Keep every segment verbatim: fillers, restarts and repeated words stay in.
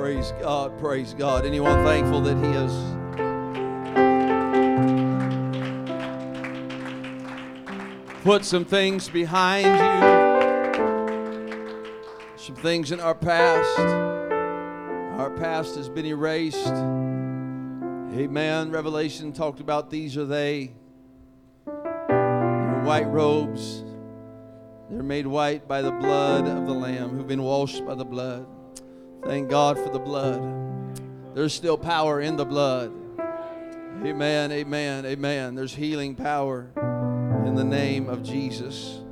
Praise God, praise God. Anyone thankful that He has... put some things behind you, some things in our past. Our past has been erased. Amen. Revelation talked about these are they. They're white robes. They're made white by the blood of the Lamb, who've been washed by the blood. Thank God for the blood. There's still power in the blood. Amen, amen, amen. There's healing power in the name of Jesus.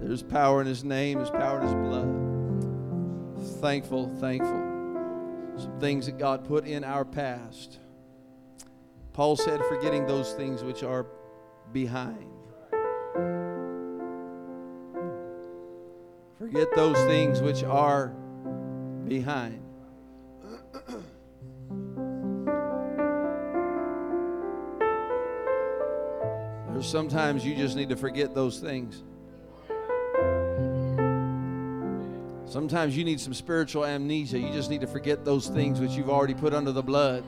There's power in His name. There's power in His blood. Thankful, thankful. Some things that God put in our past. Paul said, forgetting those things which are behind. Forget those things which are behind. Sometimes you just need to forget those things. Sometimes you need some spiritual amnesia. You just need to forget those things which you've already put under the blood.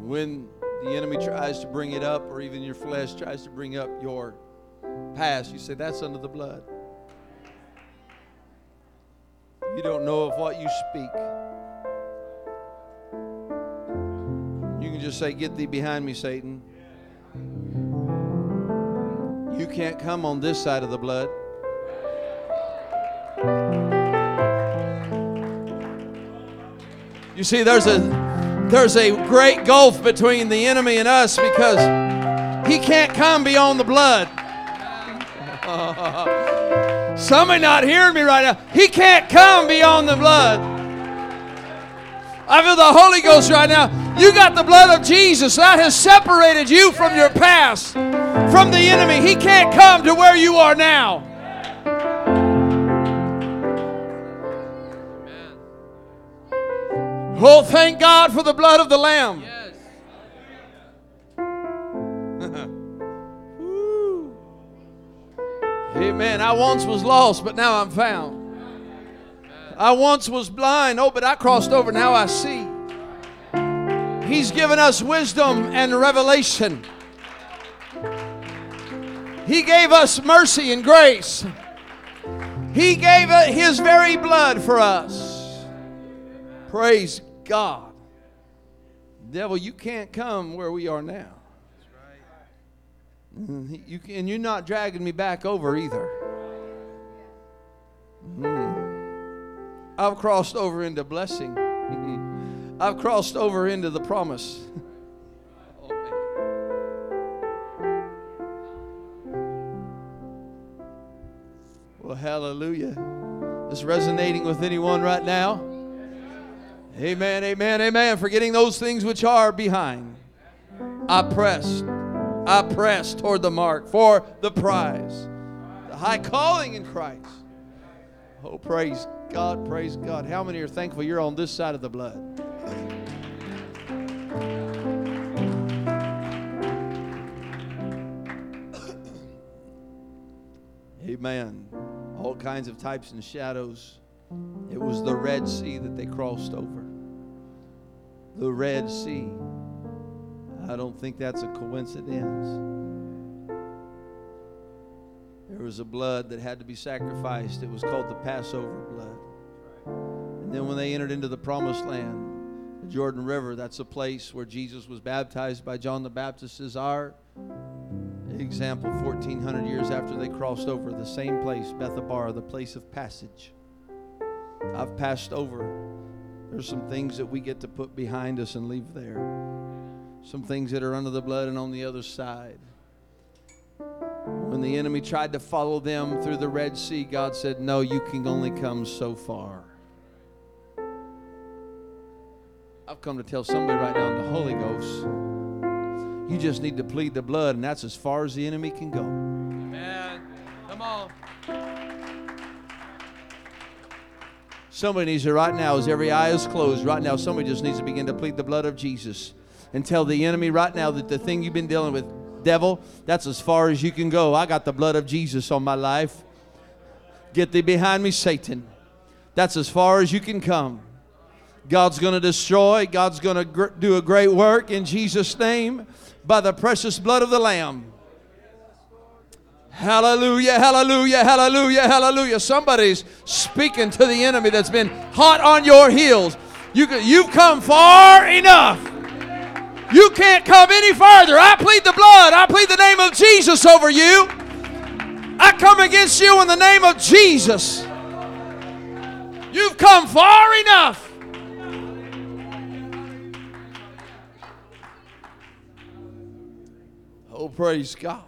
When the enemy tries to bring it up, or even your flesh tries to bring up your past, you say, that's under the blood. You don't know of what you speak. Just say, get thee behind me, Satan. You can't come on this side of the blood. You see, there's a there's a great gulf between the enemy and us, because he can't come beyond the blood. Somebody not hearing me right now. He can't come beyond the blood. I feel the Holy Ghost right now. You got the blood of Jesus that has separated you from your past, from the enemy. He can't come to where you are now. Amen. Oh, thank God for the blood of the Lamb. Yes. Amen. I once was lost, but now I'm found. I once was blind, oh, but I crossed over, now I see. He's given us wisdom and revelation. He gave us mercy and grace. He gave His very blood for us. Praise God. Devil, you can't come where we are now. You can, and you're not dragging me back over either. Mm. I've crossed over into blessing. I've crossed over into the promise. Well, hallelujah. It's resonating with anyone right now. Amen, amen, amen. Forgetting those things which are behind. I pressed, I pressed toward the mark for the prize, the high calling in Christ. Oh, praise God. God, praise God. How many are thankful you're on this side of the blood? Amen. All kinds of types and shadows. It was the Red Sea that they crossed over. The Red Sea. I don't think that's a coincidence. There was a blood that had to be sacrificed. It was called the Passover blood. And then when they entered into the Promised Land, the Jordan River, that's a place where Jesus was baptized by John the Baptist, is our example. fourteen hundred years after they crossed over, the same place, Bethabara, the place of passage. I've passed over. There's some things that we get to put behind us and leave there. Some things that are under the blood and on the other side. When the enemy tried to follow them through the Red Sea, God said, no, you can only come so far. I've come to tell somebody right now in the Holy Ghost, you just need to plead the blood, and that's as far as the enemy can go. Amen. Come on. Somebody needs to right now, as every eye is closed, right now somebody just needs to begin to plead the blood of Jesus and tell the enemy right now that the thing you've been dealing with, devil, that's as far as you can go. I got the blood of Jesus on my life. Get thee behind me, Satan. That's as far as you can come. God's going to destroy. God's going to gr- do a great work in Jesus' name by the precious blood of the Lamb. Hallelujah, hallelujah, hallelujah, hallelujah. Somebody's speaking to the enemy that's been hot on your heels. You can, you've come far enough. You can't come any farther. I plead the blood. I plead the name of Jesus over you. I come against you in the name of Jesus. You've come far enough. Oh, praise God.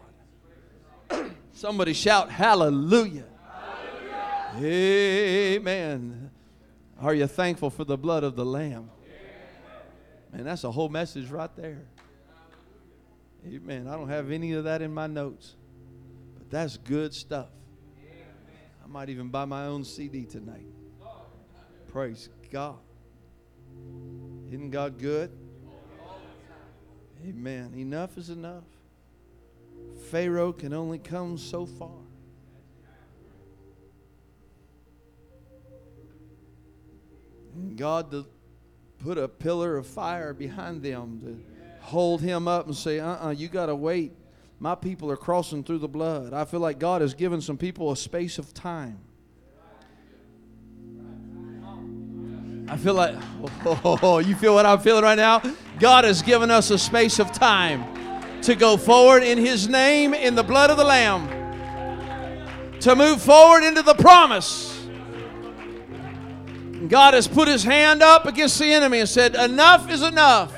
Somebody shout hallelujah. Hallelujah. Amen. Are you thankful for the blood of the Lamb? Man, that's a whole message right there. Amen. I don't have any of that in my notes. But that's good stuff. I might even buy my own C D tonight. Praise God. Isn't God good? Amen. Enough is enough. Pharaoh can only come so far. And God put a pillar of fire behind them to hold him up and say, uh-uh, you got to wait. My people are crossing through the blood. I feel like God has given some people a space of time. I feel like, oh, you feel what I'm feeling right now? God has given us a space of time to go forward in his name, in the blood of the Lamb, to move forward into the promise. God has put his hand up against the enemy and said, enough is enough.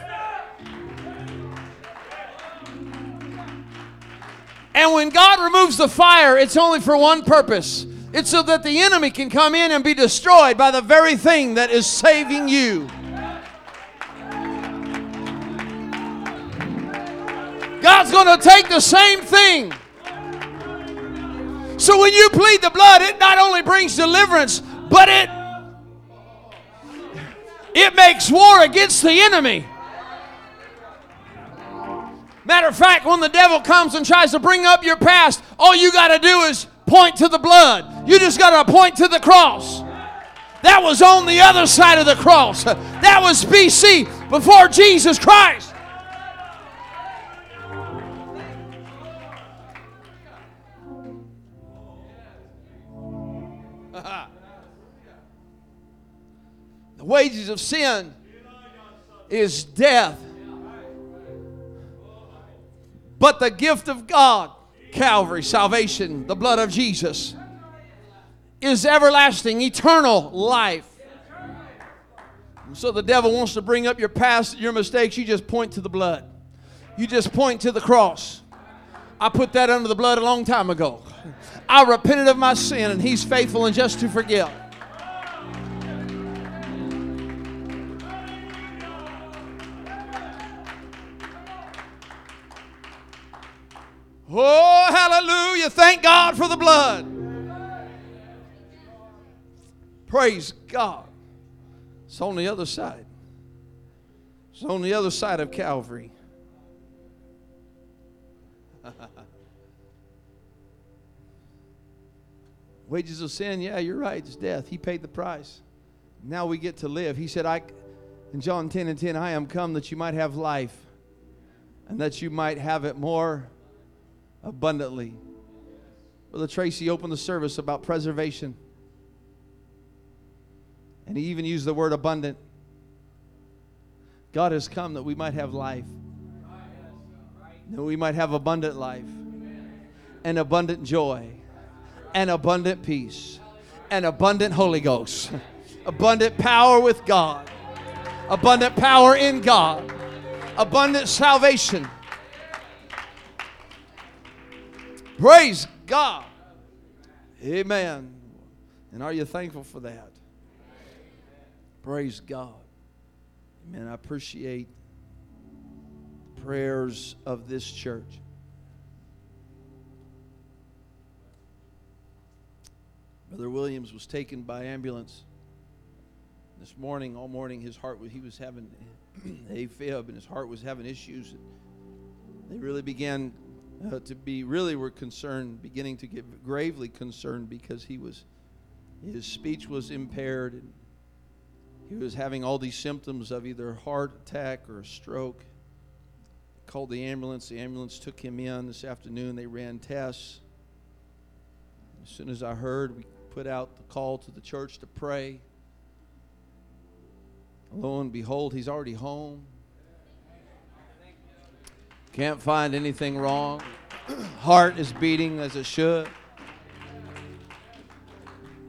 And when God removes the fire, it's only for one purpose. It's so that the enemy can come in and be destroyed by the very thing that is saving you. God's going to take the same thing. So when you plead the blood, it not only brings deliverance, but it it makes war against the enemy. Matter of fact, when the devil comes and tries to bring up your past, all you got to do is point to the blood. You just got to point to the cross. That was on the other side of the cross. That was B C, before Jesus Christ. The wages of sin is death. But the gift of God, Calvary, salvation, the blood of Jesus, is everlasting, eternal life. And so the devil wants to bring up your past, your mistakes. You just point to the blood. You just point to the cross. I put that under the blood a long time ago. I repented of my sin, and he's faithful and just to forgive. Oh, hallelujah. Thank God for the blood. Praise God. It's on the other side. It's on the other side of Calvary. Wages of sin, yeah, you're right. It's death. He paid the price. Now we get to live. He said, "I," in John ten and ten, "I am come that you might have life and that you might have it more abundantly." Brother Tracy opened the service about preservation. And he even used the word abundant. God has come that we might have life. That we might have abundant life. And abundant joy. And abundant peace. And abundant Holy Ghost. Abundant power with God. Abundant power in God. Abundant salvation. Praise God. Amen. And are you thankful for that? Praise God. Amen. I appreciate the prayers of this church. Brother Williams was taken by ambulance this morning. All morning, his heart was, he was having AFib, and his heart was having issues. They really began uh, to be really were concerned, beginning to get gravely concerned, because he was, his speech was impaired, and he was having all these symptoms of either a heart attack or a stroke. Called the ambulance. The ambulance took him in this afternoon. They ran tests. As soon as I heard, we put out the call to the church to pray. Lo and behold, he's already home. Can't find anything wrong. Heart is beating as it should.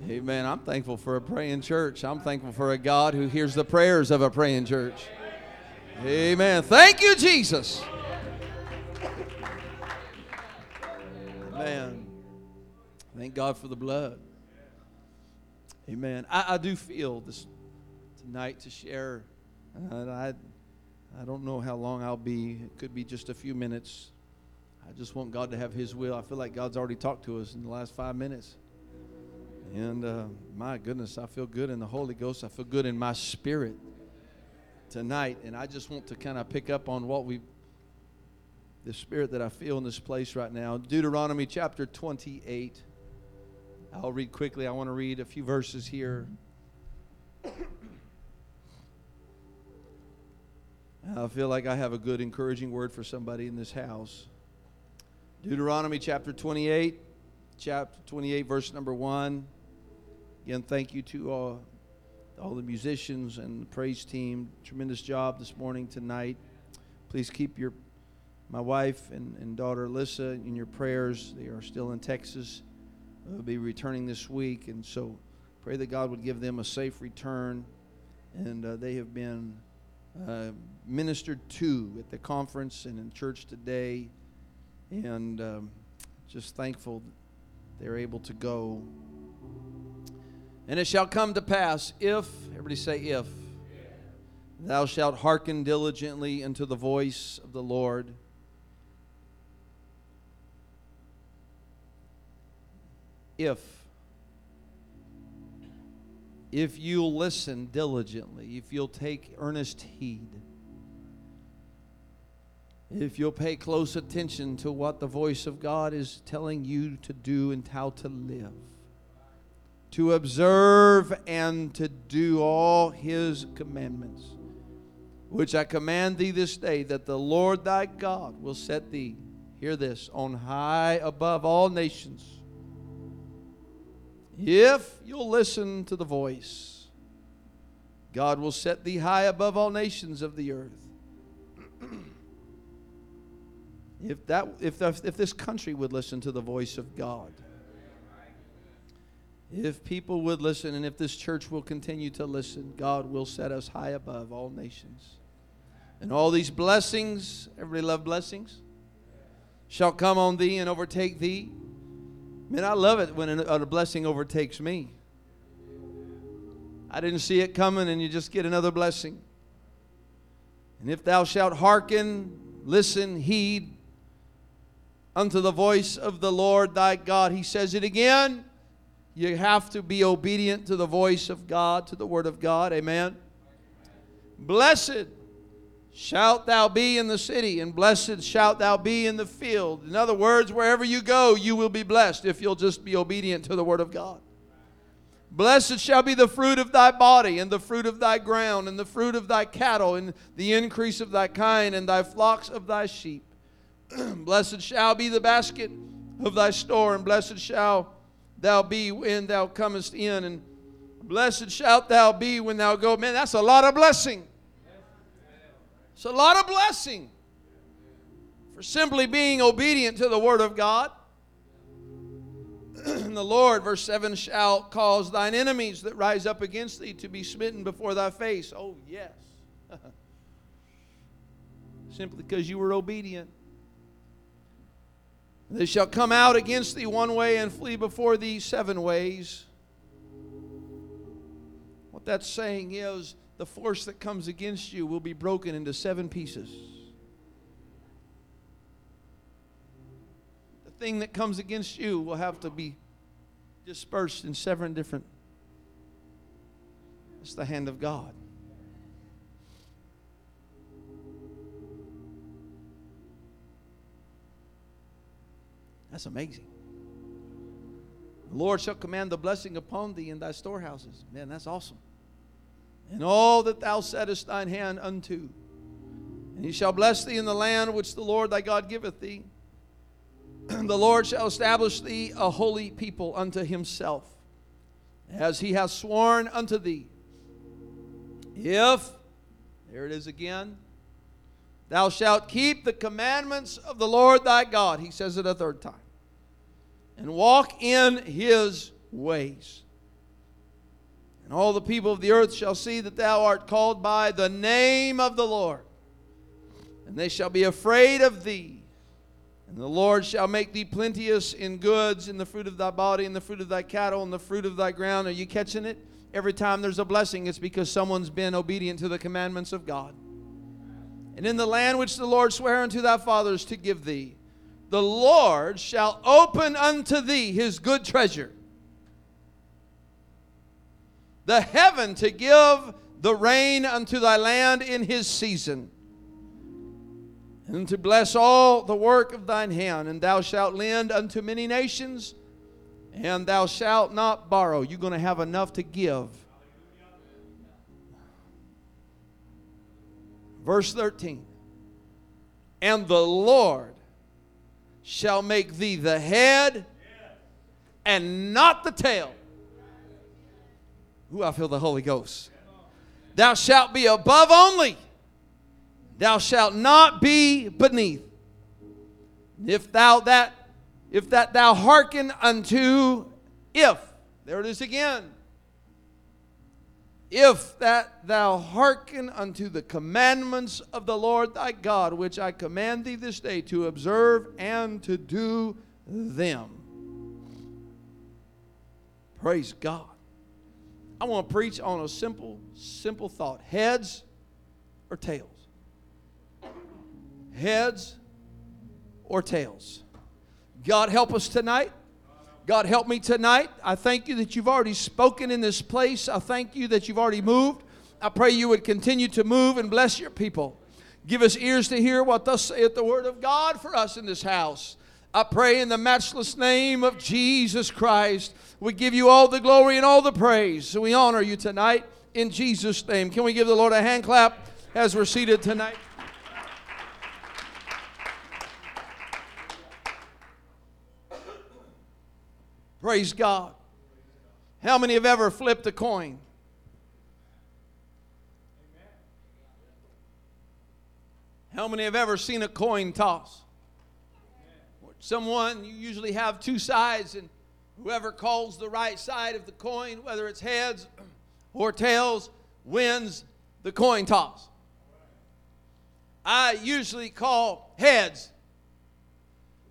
Amen. I'm thankful for a praying church. I'm thankful for a God who hears the prayers of a praying church. Amen. Thank you, Jesus. Amen. Thank God for the blood. Amen. I, I do feel this tonight to share. Uh, I I don't know how long I'll be. It could be just a few minutes. I just want God to have His will. I feel like God's already talked to us in the last five minutes. And uh, my goodness, I feel good in the Holy Ghost. I feel good in my spirit tonight. And I just want to kind of pick up on what we, the spirit that I feel in this place right now. Deuteronomy chapter twenty-eight. I'll read quickly. I want to read a few verses here. I feel like I have a good encouraging word for somebody in this house. Deuteronomy chapter twenty-eight, chapter twenty-eight, verse number one. Again, thank you to all, all the musicians and the praise team. Tremendous job this morning, tonight. Please keep your my wife and, and daughter, Alyssa, in your prayers. They are still in Texas. They'll be returning this week, and so pray that God would give them a safe return. And uh, they have been... Uh, ministered to at the conference and in church today, and um, just thankful they're able to go. And it shall come to pass, if, everybody say if, thou shalt hearken diligently unto the voice of the Lord. If If you'll listen diligently, if you'll take earnest heed, if you'll pay close attention to what the voice of God is telling you to do and how to live, to observe and to do all His commandments, which I command thee this day, that the Lord thy God will set thee, hear this, on high above all nations. If you'll listen to the voice, God will set thee high above all nations of the earth. If that, if that, if this country would listen to the voice of God, if people would listen, and if this church will continue to listen, God will set us high above all nations. And all these blessings, everybody love blessings, shall come on thee and overtake thee. Man, I love it when a blessing overtakes me. I didn't see it coming, and you just get another blessing. And if thou shalt hearken, listen, heed unto the voice of the Lord thy God. He says it again. You have to be obedient to the voice of God, to the word of God. Amen. Blessed shalt thou be in the city, and blessed shalt thou be in the field. In other words, wherever you go, you will be blessed if you'll just be obedient to the word of God. Blessed shall be the fruit of thy body, and the fruit of thy ground, and the fruit of thy cattle, and the increase of thy kind, and thy flocks of thy sheep. Blessed shall be the basket of thy store, and blessed shall thou be when thou comest in, and blessed shalt thou be when thou go. Man, that's a lot of blessing. It's a lot of blessing for simply being obedient to the word of God. The Lord, verse seven, shall cause thine enemies that rise up against thee to be smitten before thy face. Oh, yes. Simply because you were obedient. They shall come out against thee one way and flee before thee seven ways. What that's saying is, the force that comes against you will be broken into seven pieces. The thing that comes against you will have to be dispersed in seven different. It's the hand of God. That's amazing. The Lord shall command the blessing upon thee in thy storehouses. Man, that's awesome. And all that thou settest thine hand unto. And he shall bless thee in the land which the Lord thy God giveth thee. The Lord shall establish thee a holy people unto himself, as he hath sworn unto thee. If, there it is again, thou shalt keep the commandments of the Lord thy God. He says it a third time. And walk in his ways. And all the people of the earth shall see that thou art called by the name of the Lord. And they shall be afraid of thee. And the Lord shall make thee plenteous in goods, in the fruit of thy body, in the fruit of thy cattle, in the fruit of thy ground. Are you catching it? Every time there's a blessing, it's because someone's been obedient to the commandments of God. And in the land which the Lord sware unto thy fathers to give thee, the Lord shall open unto thee his good treasure, the heaven to give the rain unto thy land in his season, and to bless all the work of thine hand. And thou shalt lend unto many nations, and thou shalt not borrow. You're going to have enough to give. Verse thirteen. And the Lord shall make thee the head and not the tail. Ooh, I feel the Holy Ghost. Thou shalt be above only. Thou shalt not be beneath. If thou that If that thou hearken unto, if, there it is again. If that thou hearken unto the commandments of the Lord thy God, which I command thee this day to observe and to do them. Praise God. I want to preach on a simple, simple thought. Heads or tails? Heads or tails? God help us tonight. God help me tonight. I thank you that you've already spoken in this place. I thank you that you've already moved. I pray you would continue to move and bless your people. Give us ears to hear what thus saith the word of God for us in this house. I pray in the matchless name of Jesus Christ. We give you all the glory and all the praise. We honor you tonight in Jesus' name. Can we give the Lord a hand clap as we're seated tonight? Praise God. How many have ever flipped a coin? How many have ever seen a coin toss? Someone, you usually have two sides, and whoever calls the right side of the coin, whether it's heads or tails, wins the coin toss. I usually call heads.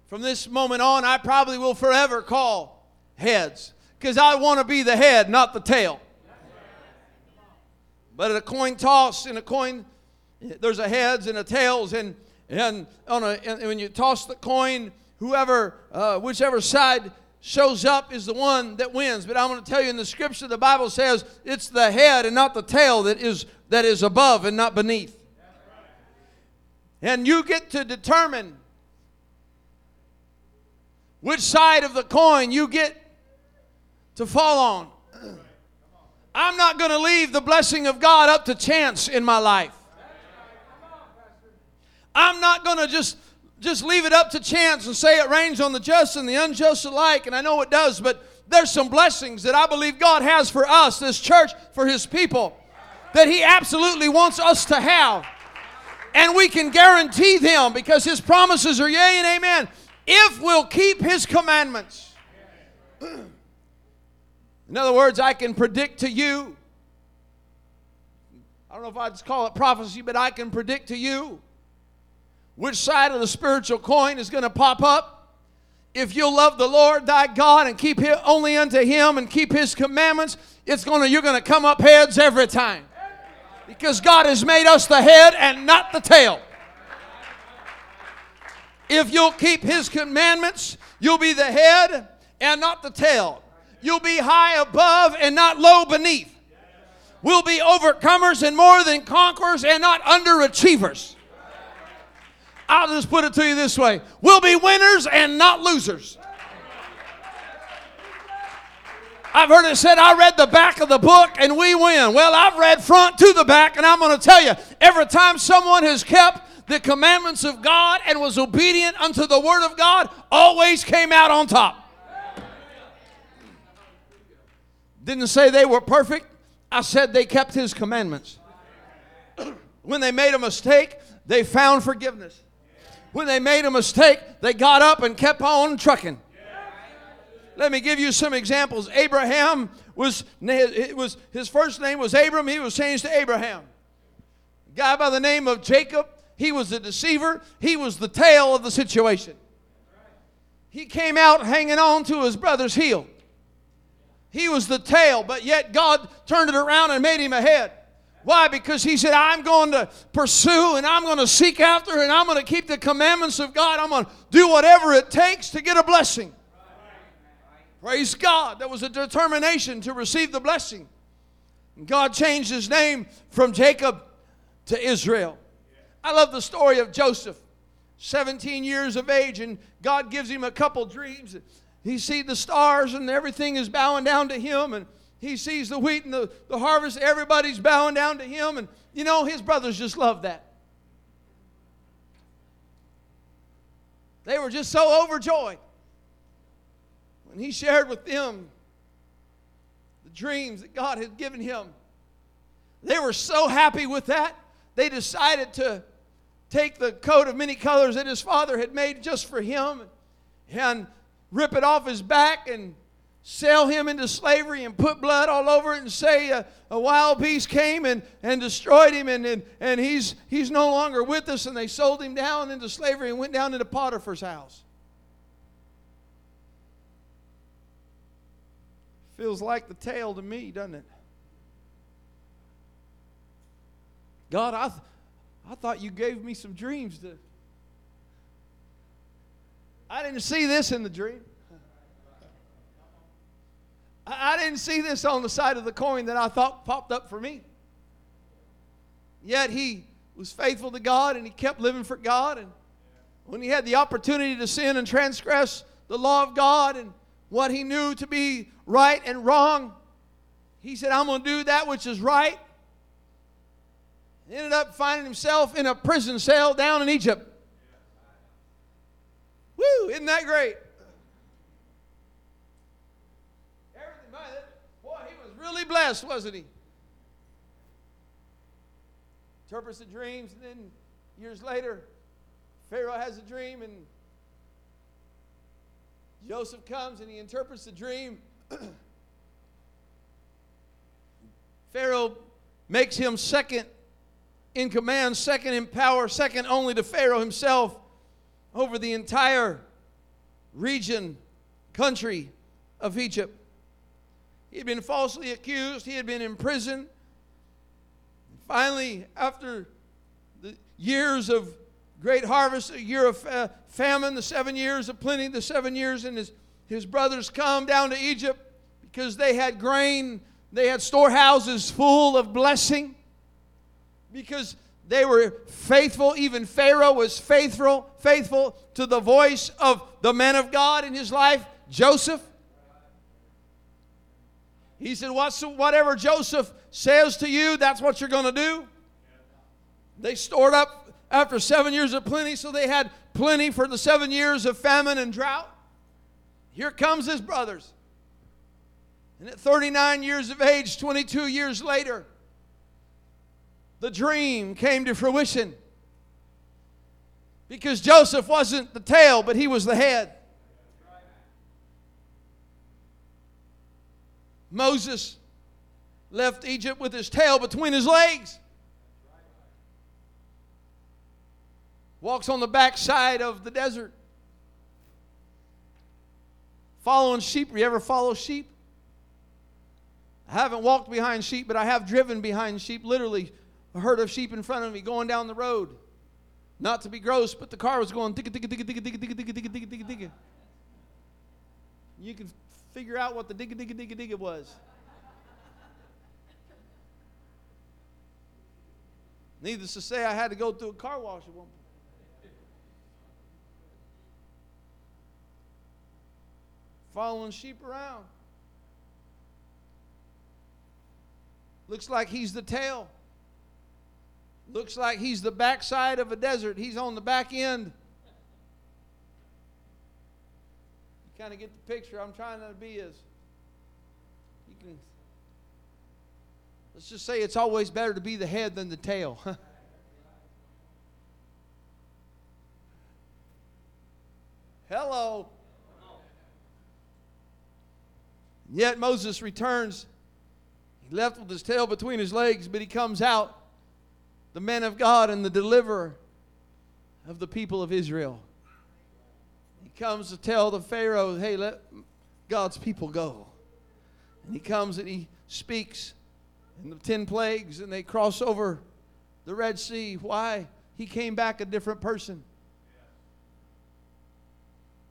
From this moment on, I probably will forever call heads, because I want to be the head, not the tail. But at a coin toss, in a coin, there's a heads and a tails, and and on a and when you toss the coin, whoever, uh, whichever side shows up is the one that wins. But I'm going to tell you in the Scripture, the Bible says it's the head and not the tail that is that is above and not beneath. And you get to determine which side of the coin you get to fall on. I'm not going to leave the blessing of God up to chance in my life. I'm not going to just, just leave it up to chance and say it rains on the just and the unjust alike. And I know it does, but there's some blessings that I believe God has for us, this church, for His people, that He absolutely wants us to have. And we can guarantee them, because His promises are yea and amen, if we'll keep His commandments. In other words, I can predict to you, I don't know if I'd call it prophecy, but I can predict to you which side of the spiritual coin is going to pop up if you'll love the Lord thy God and keep him, only unto Him, and keep His commandments. It's going to, you're going to come up heads every time, because God has made us the head and not the tail. If you'll keep His commandments, you'll be the head and not the tail. You'll be high above and not low beneath. We'll be overcomers and more than conquerors and not underachievers. I'll just put it to you this way. We'll be winners and not losers. I've heard it said, I read the back of the book and we win. Well, I've read front to the back, and I'm going to tell you, every time someone has kept the commandments of God and was obedient unto the Word of God, always came out on top. Didn't say they were perfect. I said they kept His commandments. When they made a mistake, they found forgiveness. When they made a mistake, they got up and kept on trucking. Let me give you some examples. Abraham was, it was his first name was Abram. He was changed to Abraham. A guy by the name of Jacob, he was the deceiver. He was the tail of the situation. He came out hanging on to his brother's heel. He was the tail, but yet God turned it around and made him a head. Why? Because he said, I'm going to pursue and I'm going to seek after and I'm going to keep the commandments of God. I'm going to do whatever it takes to get a blessing. Praise God. There was a determination to receive the blessing. And God changed his name from Jacob to Israel. I love the story of Joseph. seventeen years of age, and God gives him a couple dreams. He sees the stars and everything is bowing down to him. And he sees the wheat and the, the harvest. Everybody's bowing down to him. And, you know, his brothers just loved that. They were just so overjoyed. And he shared with them the dreams that God had given him. They were so happy with that, they decided to take the coat of many colors that his father had made just for him and rip it off his back and sell him into slavery and put blood all over it and say a, a wild beast came and, and destroyed him and, and, and he's, he's no longer with us. And they sold him down into slavery and went down into Potiphar's house. Feels like the tail to me, doesn't it? God, I, th- I thought you gave me some dreams. To... I didn't see this in the dream. I-, I didn't see this on the side of the coin that I thought popped up for me. Yet he was faithful to God and he kept living for God. And when he had the opportunity to sin and transgress the law of God and what he knew to be right and wrong, he said, I'm going to do that which is right. He ended up finding himself in a prison cell down in Egypt. Woo, isn't that great? Everything by that, boy, he was really blessed, wasn't he? Interprets the dreams, and then years later, Pharaoh has a dream, and Joseph comes and he interprets the dream. Pharaoh makes him second in command, second in power, second only to Pharaoh himself over the entire region, country of Egypt. He had been falsely accused. He had been in prison. Finally, after the years of great harvest, a year of uh, famine, the seven years of plenty, the seven years. And his, his brothers come down to Egypt because they had grain. They had storehouses full of blessing because they were faithful. Even Pharaoh was faithful, faithful to the voice of the man of God in his life, Joseph. He said, whatever Joseph says to you, that's what you're going to do. They stored up after seven years of plenty, so they had plenty for the seven years of famine and drought. Here comes his brothers. And at thirty-nine years of age, twenty-two years later, the dream came to fruition. Because Joseph wasn't the tail, but he was the head. Moses left Egypt with his tail between his legs. Walks on the backside of the desert. Following sheep. You ever follow sheep? I haven't walked behind sheep, but I have driven behind sheep. Literally, a herd of sheep in front of me going down the road. Not to be gross, but the car was going ticka, ticka, ticka, ticka, ticka, ticka, ticka, ticka, ticka, ticka. You can figure out what the digga, digga, digga, digga was. Needless to say, I had to go through a car wash at one point. following sheep around. Looks like he's the tail. Looks like he's the backside of a desert. He's on the back end. You kind of get the picture. I'm trying to be as you can. Let's just say it's always better to be the head than the tail. Hello. And yet Moses returns. He left with his tail between his legs, but he comes out the man of God and the deliverer of the people of Israel. He comes to tell the Pharaoh, hey, let God's people go. And he comes and he speaks in the ten plagues, and they cross over the Red Sea. Why? He came back a different person.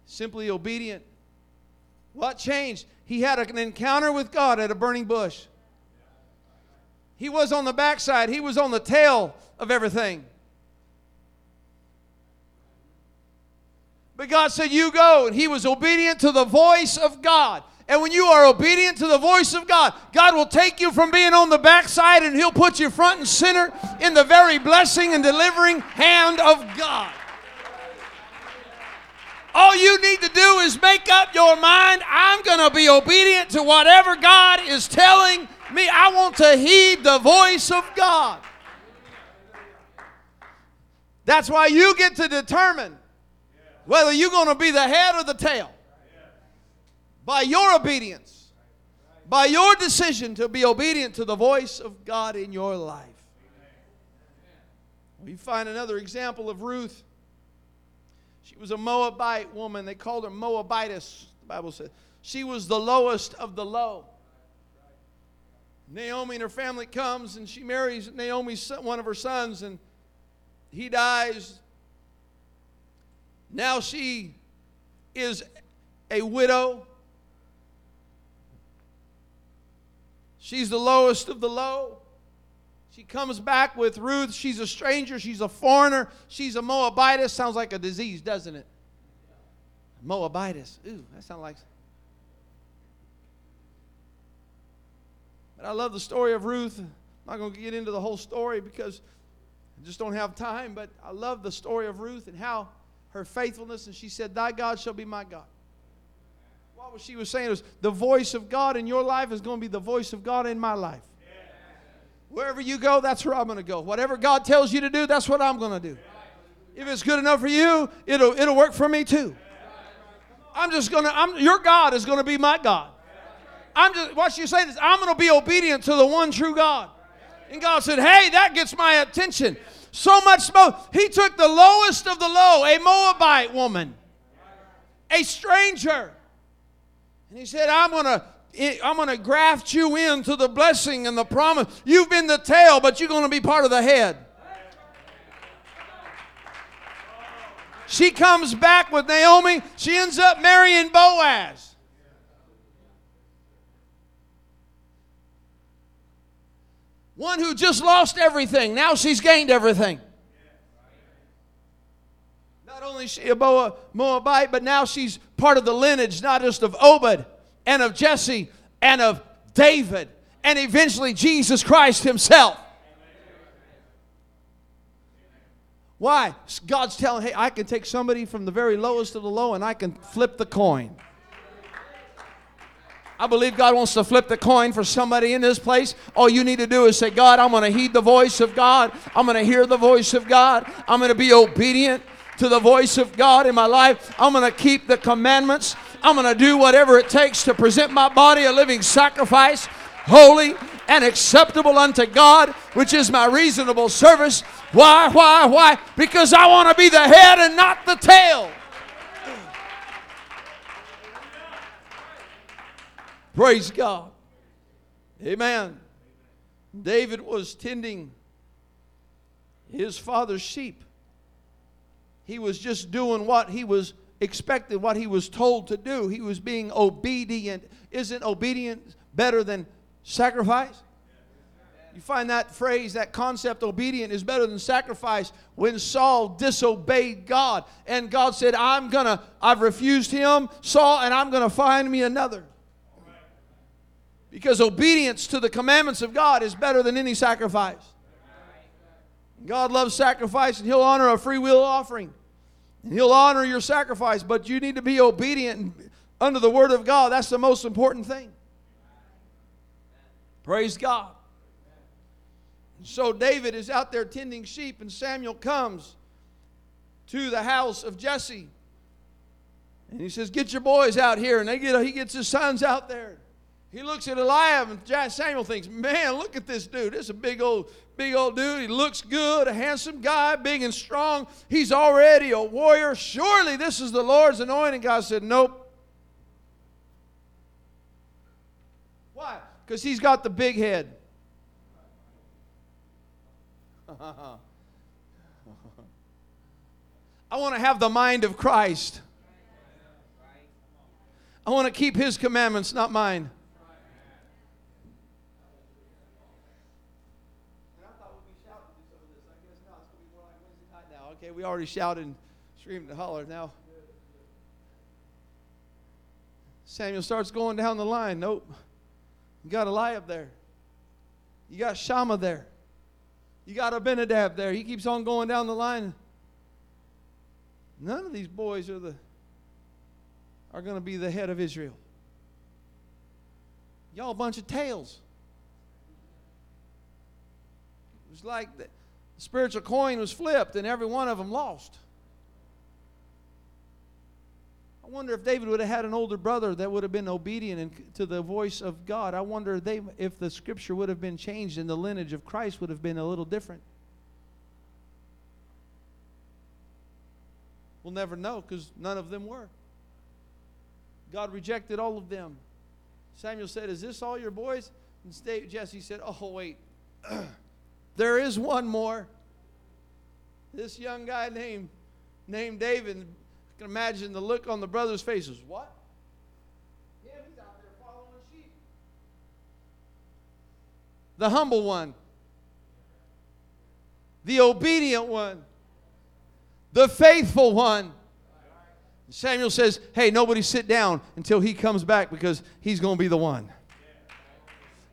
Simply obedient. What changed? He had an encounter with God at a burning bush. He was on the backside. He was on the tail of everything. But God said, you go. And he was obedient to the voice of God. And when you are obedient to the voice of God, God will take you from being on the backside, and he'll put you front and center in the very blessing and delivering hand of God. All you need to do is make up your mind. I'm going to be obedient to whatever God is telling me. I want to heed the voice of God. That's why you get to determine whether you're going to be the head or the tail. By your obedience. By your decision to be obedient to the voice of God in your life. We find another example of Ruth. She was a Moabite woman. They called her Moabitess, the Bible says. She was the lowest of the low. Naomi and her family comes, and she marries Naomi's son, one of her sons, and he dies. Now she is a widow. She's the lowest of the low. She comes back with Ruth. She's a stranger. She's a foreigner. She's a Moabitess. Sounds like a disease, doesn't it? Moabitess. Ooh, that sounds like... But I love the story of Ruth. I'm not going to get into the whole story because I just don't have time. But I love the story of Ruth and how her faithfulness. And she said, thy God shall be my God. What she was saying was, the voice of God in your life is going to be the voice of God in my life. Wherever you go, that's where I'm going to go. Whatever God tells you to do, that's what I'm going to do. If it's good enough for you, it'll it'll work for me too. I'm just going to, I'm, your God is going to be my God. I'm just, watch you say this, I'm going to be obedient to the one true God. And God said, hey, that gets my attention. So much more. He took the lowest of the low, a Moabite woman, a stranger. And he said, I'm going to, I'm going to graft you into the blessing and the promise. You've been the tail, but you're going to be part of the head. She comes back with Naomi. She ends up marrying Boaz. One who just lost everything. Now she's gained everything. Not only is she a Moabite, but now she's part of the lineage, not just of Obed, and of Jesse, and of David, and eventually Jesus Christ himself. Why? God's telling, hey, I can take somebody from the very lowest of the low, and I can flip the coin. I believe God wants to flip the coin for somebody in this place. All you need to do is say, God, I'm going to heed the voice of God. I'm going to hear the voice of God. I'm going to be obedient to the voice of God in my life. I'm going to keep the commandments. I'm going to do whatever it takes to present my body a living sacrifice, holy and acceptable unto God, which is my reasonable service. Why, why, why? Because I want to be the head and not the tail. Praise God. Amen. David was tending his father's sheep. He was just doing what he was expected, what he was told to do. He was being obedient. Isn't obedience better than sacrifice? You find that phrase, that concept, obedient is better than sacrifice, when Saul disobeyed God. And God said, I'm going to, I've refused him, Saul, and I'm going to find me another. Because obedience to the commandments of God is better than any sacrifice. God loves sacrifice, and He'll honor a free will offering. And He'll honor your sacrifice, but you need to be obedient under the Word of God. That's the most important thing. Praise God. So David is out there tending sheep, and Samuel comes to the house of Jesse. And he says, get your boys out here. And they get, he gets his sons out there. He looks at Eliab, and Samuel thinks, man, look at this dude. This is a big old, big old dude. He looks good, a handsome guy, big and strong. He's already a warrior. Surely this is the Lord's anointing. God said, nope. Why? Because he's got the big head. I want to have the mind of Christ. I want to keep His commandments, not mine. And I thought we'd be shouting some of this. I guess not. It's going to be more like Wednesday night now. Okay, we already shouted and screamed and hollered now. Samuel starts going down the line. Nope. You got Eliab there. You got Shammah there. You got Abinadab there. He keeps on going down the line. None of these boys are the are going to be the head of Israel. Y'all a bunch of tails. It was like the spiritual coin was flipped and every one of them lost. I wonder if David would have had an older brother that would have been obedient to the voice of God. I wonder if, they, if the scripture would have been changed and the lineage of Christ would have been a little different. We'll never know because none of them were. God rejected all of them. Samuel said, is this all your boys? And Jesse said, oh, wait. There is one more. This young guy named, named David. Can imagine the look on the brothers' faces. What? Yeah, he's out there following the sheep. The humble one. The obedient one. The faithful one. Samuel says, hey, nobody sit down until he comes back because he's going to be the one.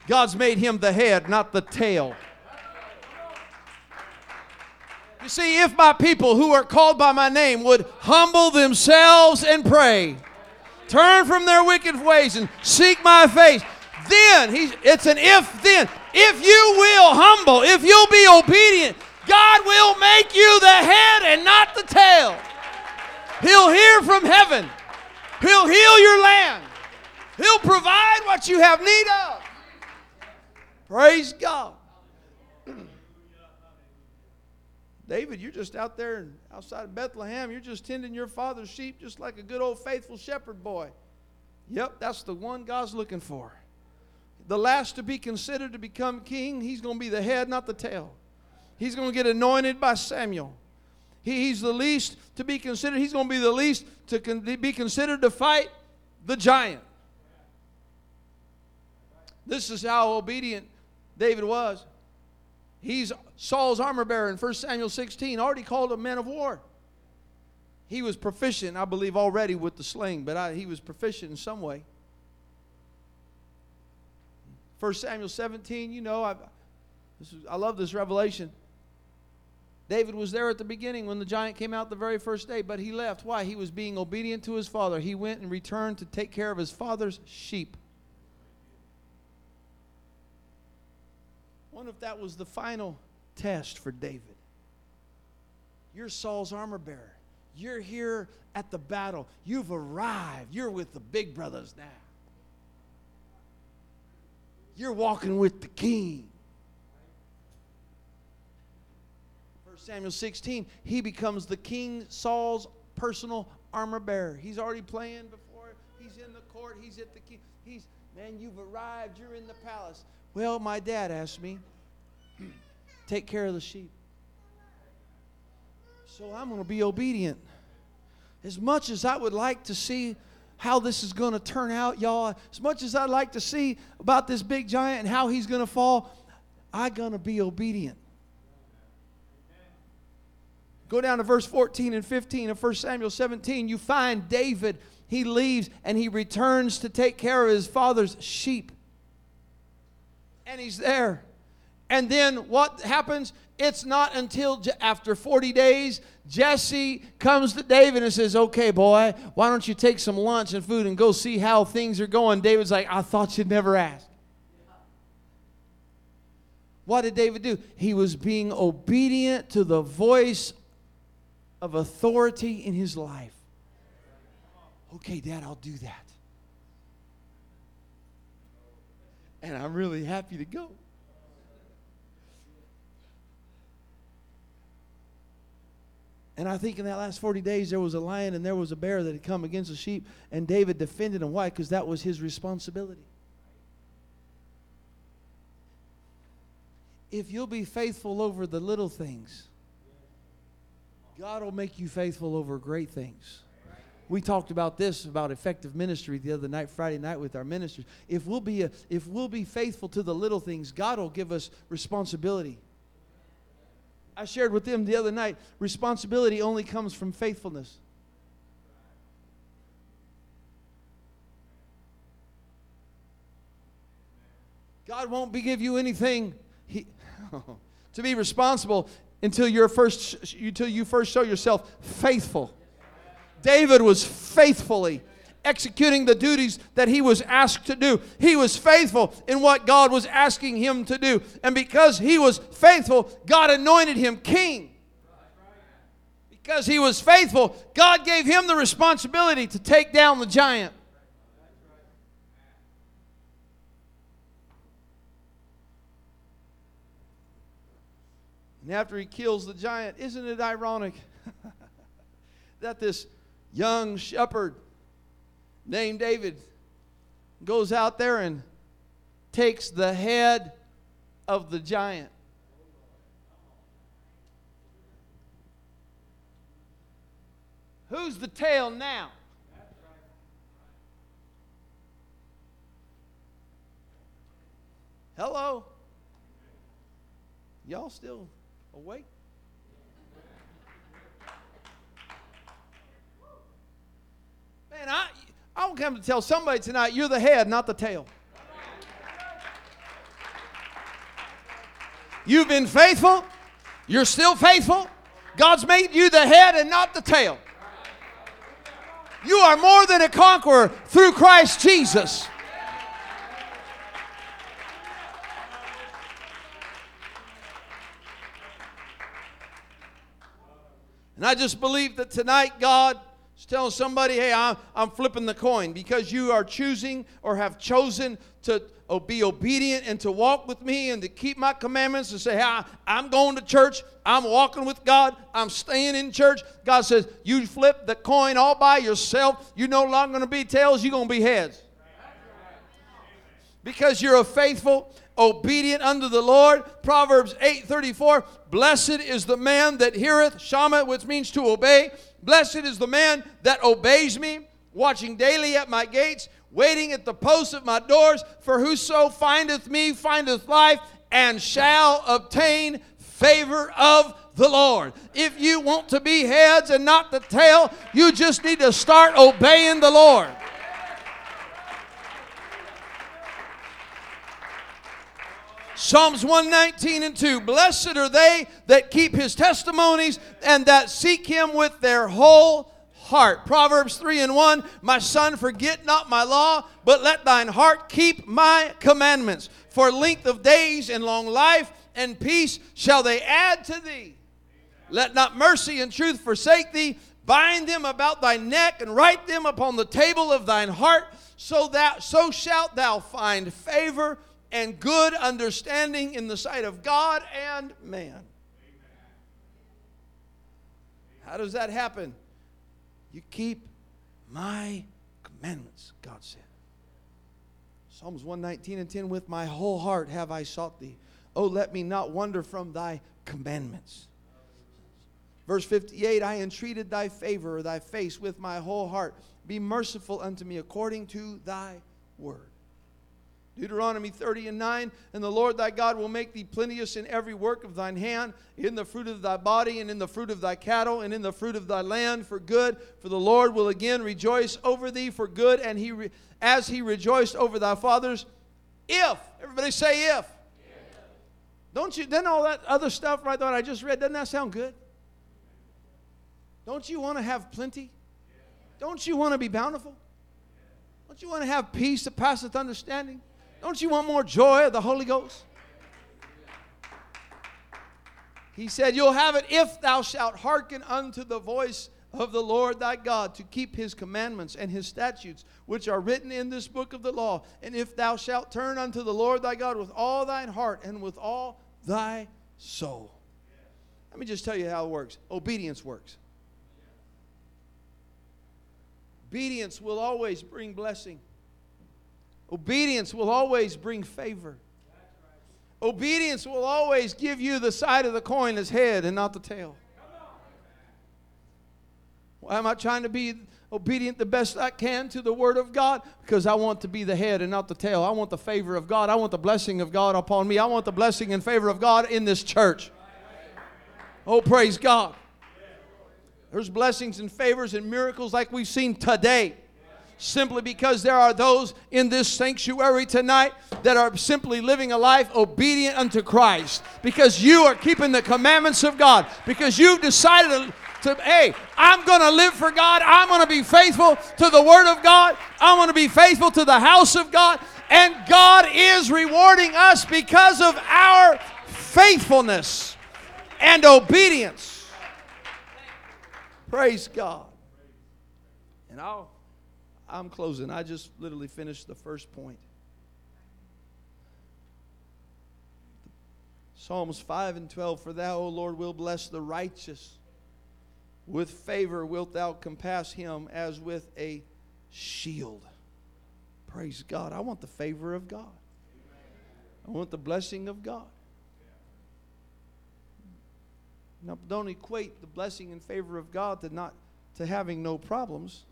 God's made him the head, not the tail. You see, if my people who are called by my name would humble themselves and pray, turn from their wicked ways and seek my face, then, he's, it's an if then, if you will humble, if you'll be obedient, God will make you the head and not the tail. He'll hear from heaven. He'll heal your land. He'll provide what you have need of. Praise God. David, you're just out there outside of Bethlehem. You're just tending your father's sheep just like a good old faithful shepherd boy. Yep, that's the one God's looking for. The last to be considered to become king, he's going to be the head, not the tail. He's going to get anointed by Samuel. He, he's the least to be considered. He's going to be the least to con- be considered to fight the giant. This is how obedient David was. He's Saul's armor bearer in First Samuel sixteen, already called a man of war. He was proficient, I believe, already with the sling, but I, he was proficient in some way. First Samuel seventeen, you know, I, this is, I love this revelation. David was there at the beginning when the giant came out the very first day, but he left. Why? He was being obedient to his father. He went and returned to take care of his father's sheep. I wonder if that was the final test for David. You're Saul's armor bearer. You're here at the battle. You've arrived. You're with the big brothers now. You're walking with the king. First Samuel sixteen, he becomes the king, Saul's personal armor bearer. He's already playing before. He's in the court. He's at the king. He's, man, you've arrived. You're in the palace. Well, my dad asked me, take care of the sheep. So I'm going to be obedient. As much as I would like to see how this is going to turn out, y'all, as much as I'd like to see about this big giant and how he's going to fall, I'm going to be obedient. Go down to verse fourteen and fifteen of First Samuel seventeen. You find David, he leaves and he returns to take care of his father's sheep. And he's there. And then what happens? It's not until after forty days, Jesse comes to David and says, okay, boy, why don't you take some lunch and food and go see how things are going? David's like, I thought you'd never ask. What did David do? He was being obedient to the voice of authority in his life. Okay, Dad, I'll do that. And I'm really happy to go. And I think in that last forty days, there was a lion and there was a bear that had come against the sheep. And David defended him. Why? Because that was his responsibility. If you'll be faithful over the little things, God will make you faithful over great things. We talked about this, about effective ministry the other night, Friday night with our ministers. If we'll be, a, if we'll be faithful to the little things, God will give us responsibility. I shared with them the other night, responsibility only comes from faithfulness. God won't be, give you anything he, to be responsible until you're first, until you first show yourself faithful. David was faithfully executing the duties that he was asked to do. He was faithful in what God was asking him to do. And because he was faithful, God anointed him king. Because he was faithful, God gave him the responsibility to take down the giant. And after he kills the giant, isn't it ironic that this young shepherd named David goes out there and takes the head of the giant? Who's the tail now? Hello? Y'all still awake? Man, I... I don't come to tell somebody tonight, you're the head, not the tail. You've been faithful. You're still faithful. God's made you the head and not the tail. You are more than a conqueror through Christ Jesus. And I just believe that tonight, God, tell somebody, hey, I'm, I'm flipping the coin because you are choosing or have chosen to oh, be obedient and to walk with me and to keep my commandments and say, hey, I, I'm going to church. I'm walking with God. I'm staying in church. God says, you flip the coin all by yourself. You're no longer going to be tails. You're going to be heads. Because you're a faithful, obedient unto the Lord. Proverbs eight thirty-four, blessed is the man that heareth Shama, which means to obey. Blessed is the man that obeys me, watching daily at my gates, waiting at the posts of my doors, for whoso findeth me findeth life and shall obtain favor of the Lord. If you want to be heads and not the tail, you just need to start obeying the Lord. Psalms one nineteen and two, blessed are they that keep his testimonies and that seek him with their whole heart. Proverbs three and one, my son, forget not my law, but let thine heart keep my commandments. For length of days and long life and peace shall they add to thee. Let not mercy and truth forsake thee. Bind them about thy neck and write them upon the table of thine heart, so that so shalt thou find favor and good understanding in the sight of God and man. Amen. How does that happen? You keep my commandments, God said. Psalms one nineteen and ten, with my whole heart have I sought thee. Oh, let me not wander from thy commandments. Verse fifty-eight, I entreated thy favor or thy face with my whole heart. Be merciful unto me according to thy word. Deuteronomy thirty and nine, and the Lord thy God will make thee plenteous in every work of thine hand, in the fruit of thy body, and in the fruit of thy cattle, and in the fruit of thy land, for good. For the Lord will again rejoice over thee for good, and he re- as he rejoiced over thy fathers. If, everybody say if. Yes. Don't you, then all that other stuff right there I just read, doesn't that sound good? Don't you want to have plenty? Don't you want to be bountiful? Don't you want to have peace that passeth understanding? Don't you want more joy of the Holy Ghost? He said, you'll have it if thou shalt hearken unto the voice of the Lord thy God, to keep his commandments and his statutes, which are written in this book of the law. And if thou shalt turn unto the Lord thy God with all thine heart and with all thy soul. Let me just tell you how it works. Obedience works. Obedience will always bring blessing. Obedience will always bring favor. Right. Obedience will always give you the side of the coin as head and not the tail. Why am I trying to be obedient the best I can to the Word of God? Because I want to be the head and not the tail. I want the favor of God. I want the blessing of God upon me. I want the blessing and favor of God in this church. Oh, praise God. There's blessings and favors and miracles like we've seen today. Simply because there are those in this sanctuary tonight that are simply living a life obedient unto Christ. Because you are keeping the commandments of God. Because you've decided to, to hey, I'm going to live for God. I'm going to be faithful to the Word of God. I'm going to be faithful to the house of God. And God is rewarding us because of our faithfulness and obedience. Praise God. And I'll... I'm closing. I just literally finished the first point. Psalms five and twelve, for thou, O Lord, will bless the righteous. With favor wilt thou compass him as with a shield. Praise God. I want the favor of God. I want the blessing of God. Now, don't equate the blessing and favor of God to not to having no problems.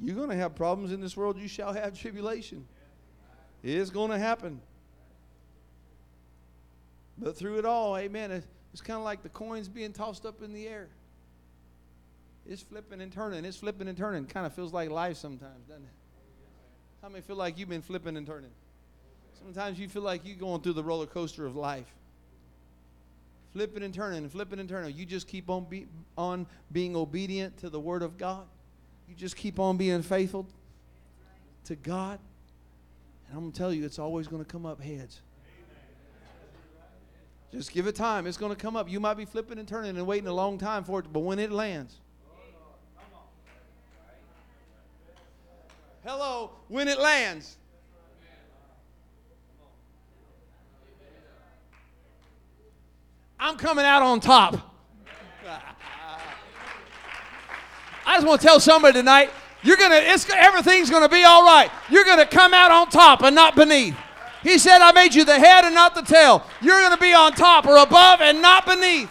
You're going to have problems in this world. You shall have tribulation. It's going to happen. But through it all, amen, it's kind of like the coins being tossed up in the air. It's flipping and turning. It's flipping and turning. Kind of feels like life sometimes, doesn't it? How many feel like you've been flipping and turning? Sometimes you feel like you're going through the roller coaster of life. Flipping and turning and flipping and turning. You just keep on, be, on being obedient to the Word of God. You just keep on being faithful to God. And I'm going to tell you, it's always going to come up heads. Just give it time. It's going to come up. You might be flipping and turning and waiting a long time for it, but when it lands. Hello, when it lands. I'm coming out on top. I just want to tell somebody tonight, you're gonna, it's, everything's going to be all right. You're going to come out on top and not beneath. He said, I made you the head and not the tail. You're going to be on top or above and not beneath.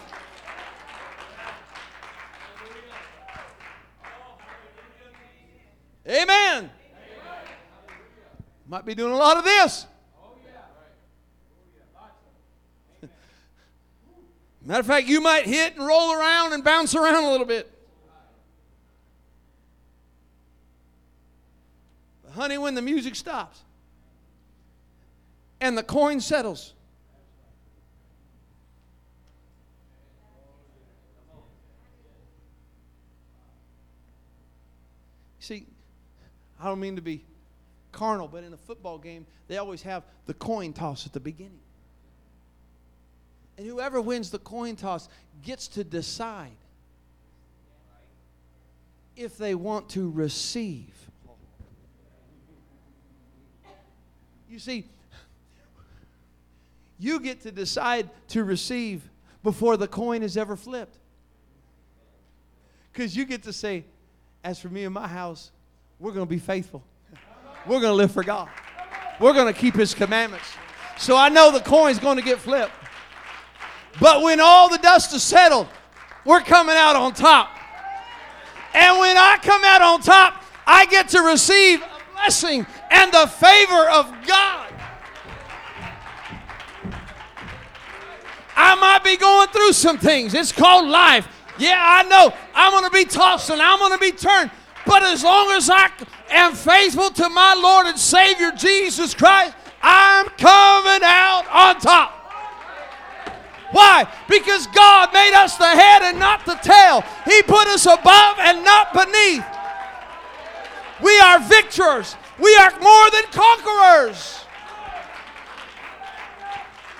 Amen. Amen. Might be doing a lot of this. Matter of fact, you might hit and roll around and bounce around a little bit. Honey, when the music stops and the coin settles, see, I don't mean to be carnal, but in a football game, they always have the coin toss at the beginning. And whoever wins the coin toss gets to decide if they want to receive. You see, you get to decide to receive before the coin is ever flipped. Because you get to say, as for me and my house, we're going to be faithful. We're going to live for God. We're going to keep His commandments. So I know the coin's going to get flipped. But when all the dust is settled, we're coming out on top. And when I come out on top, I get to receive a blessing and the favor of God. I might be going through some things. It's called life. Yeah, I know. I'm going to be tossed and I'm going to be turned. But as long as I am faithful to my Lord and Savior Jesus Christ, I'm coming out on top. Why? Because God made us the head and not the tail. He put us above and not beneath. We are victors. We are more than conquerors.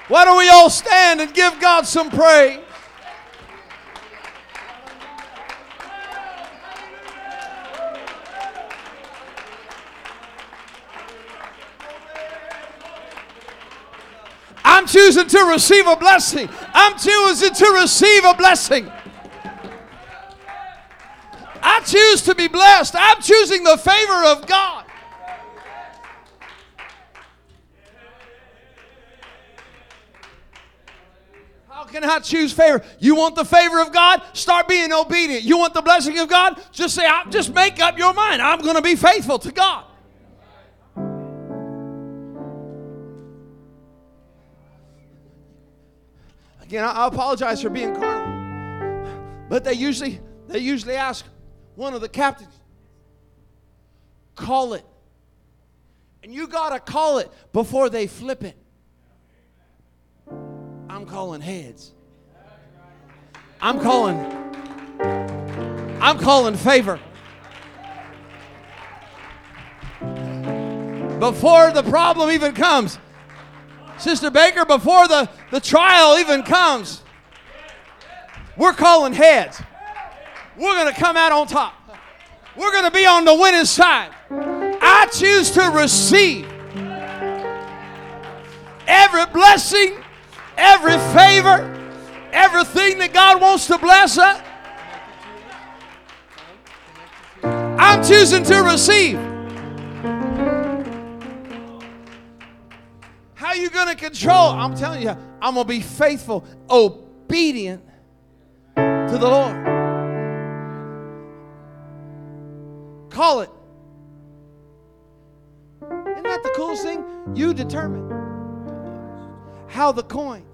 Why don't we all stand and give God some praise? I'm choosing to receive a blessing. I'm choosing to receive a blessing. I choose to be blessed. I'm choosing the favor of God. How can I choose favor? You want the favor of God? Start being obedient. You want the blessing of God? Just say, I, just make up your mind. I'm going to be faithful to God. Again, I apologize for being carnal, but they usually they usually ask one of the captains, call it. And you got to call it before they flip it. I'm calling heads. I'm calling, I'm calling favor. Before the problem even comes. Sister Baker, before the, the trial even comes, we're calling heads. We're going to come out on top. We're going to be on the winning side. I choose to receive every blessing, every favor, everything that God wants to bless us. I'm choosing to receive. How are you going to control? I'm telling you, I'm going to be faithful, obedient to the Lord. Call it. Isn't that the coolest thing? You determine how the coin.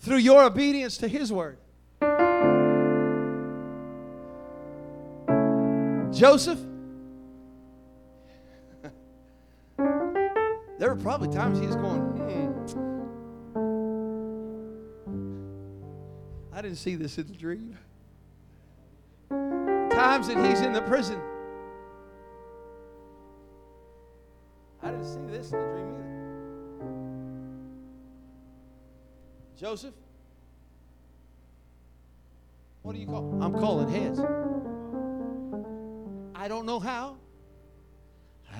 Through your obedience to His word. Joseph, there were probably times he was going, hmm, I didn't see this in the dream. Times that he's in the prison. I didn't see this in the dream either. Joseph, what do you call? I'm calling heads. I don't know how,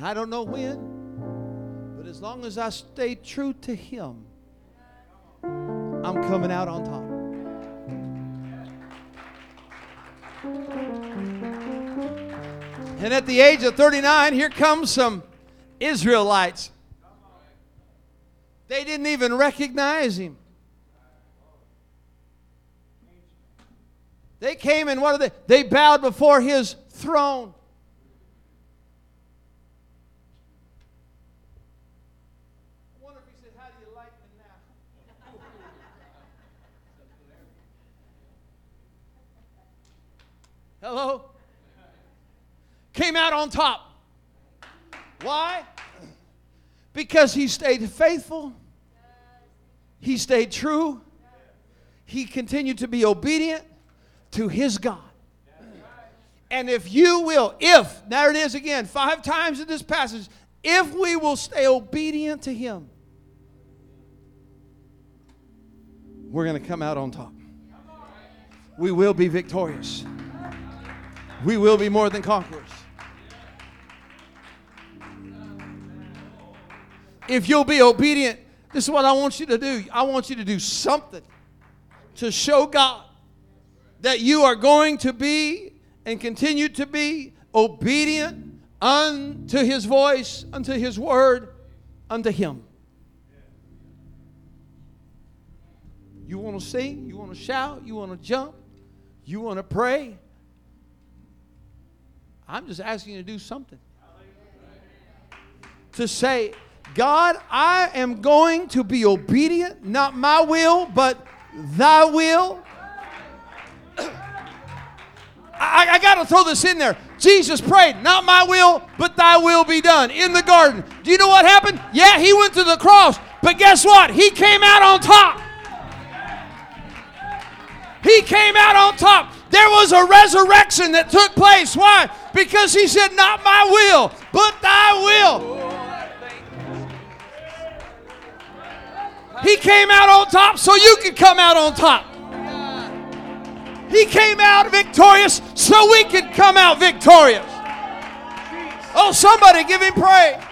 I don't know when, but as long as I stay true to Him, I'm coming out on top. And at the age of thirty-nine, here comes some Israelites. They didn't even recognize Him. They came and what did they? They bowed before His throne. Hello? Came out on top. Why? Because he stayed faithful. He stayed true. He continued to be obedient to his God. And if you will, if, there it is again, five times in this passage, if we will stay obedient to him, we're going to come out on top. We will be victorious. We will be more than conquerors. If you'll be obedient, this is what I want you to do. I want you to do something to show God that you are going to be and continue to be obedient unto his voice, unto his word, unto him. You want to sing, you want to shout, you want to jump, you want to pray. I'm just asking you to do something. To say, God, I am going to be obedient, not my will, but thy will. I, I got to throw this in there. Jesus prayed, not my will, but thy will be done in the garden. Do you know what happened? Yeah, he went to the cross, but guess what? He came out on top. He came out on top. There was a resurrection that took place. Why? Because he said, not my will, but thy will. He came out on top so you could come out on top. He came out victorious so we could come out victorious. Oh, somebody give him praise.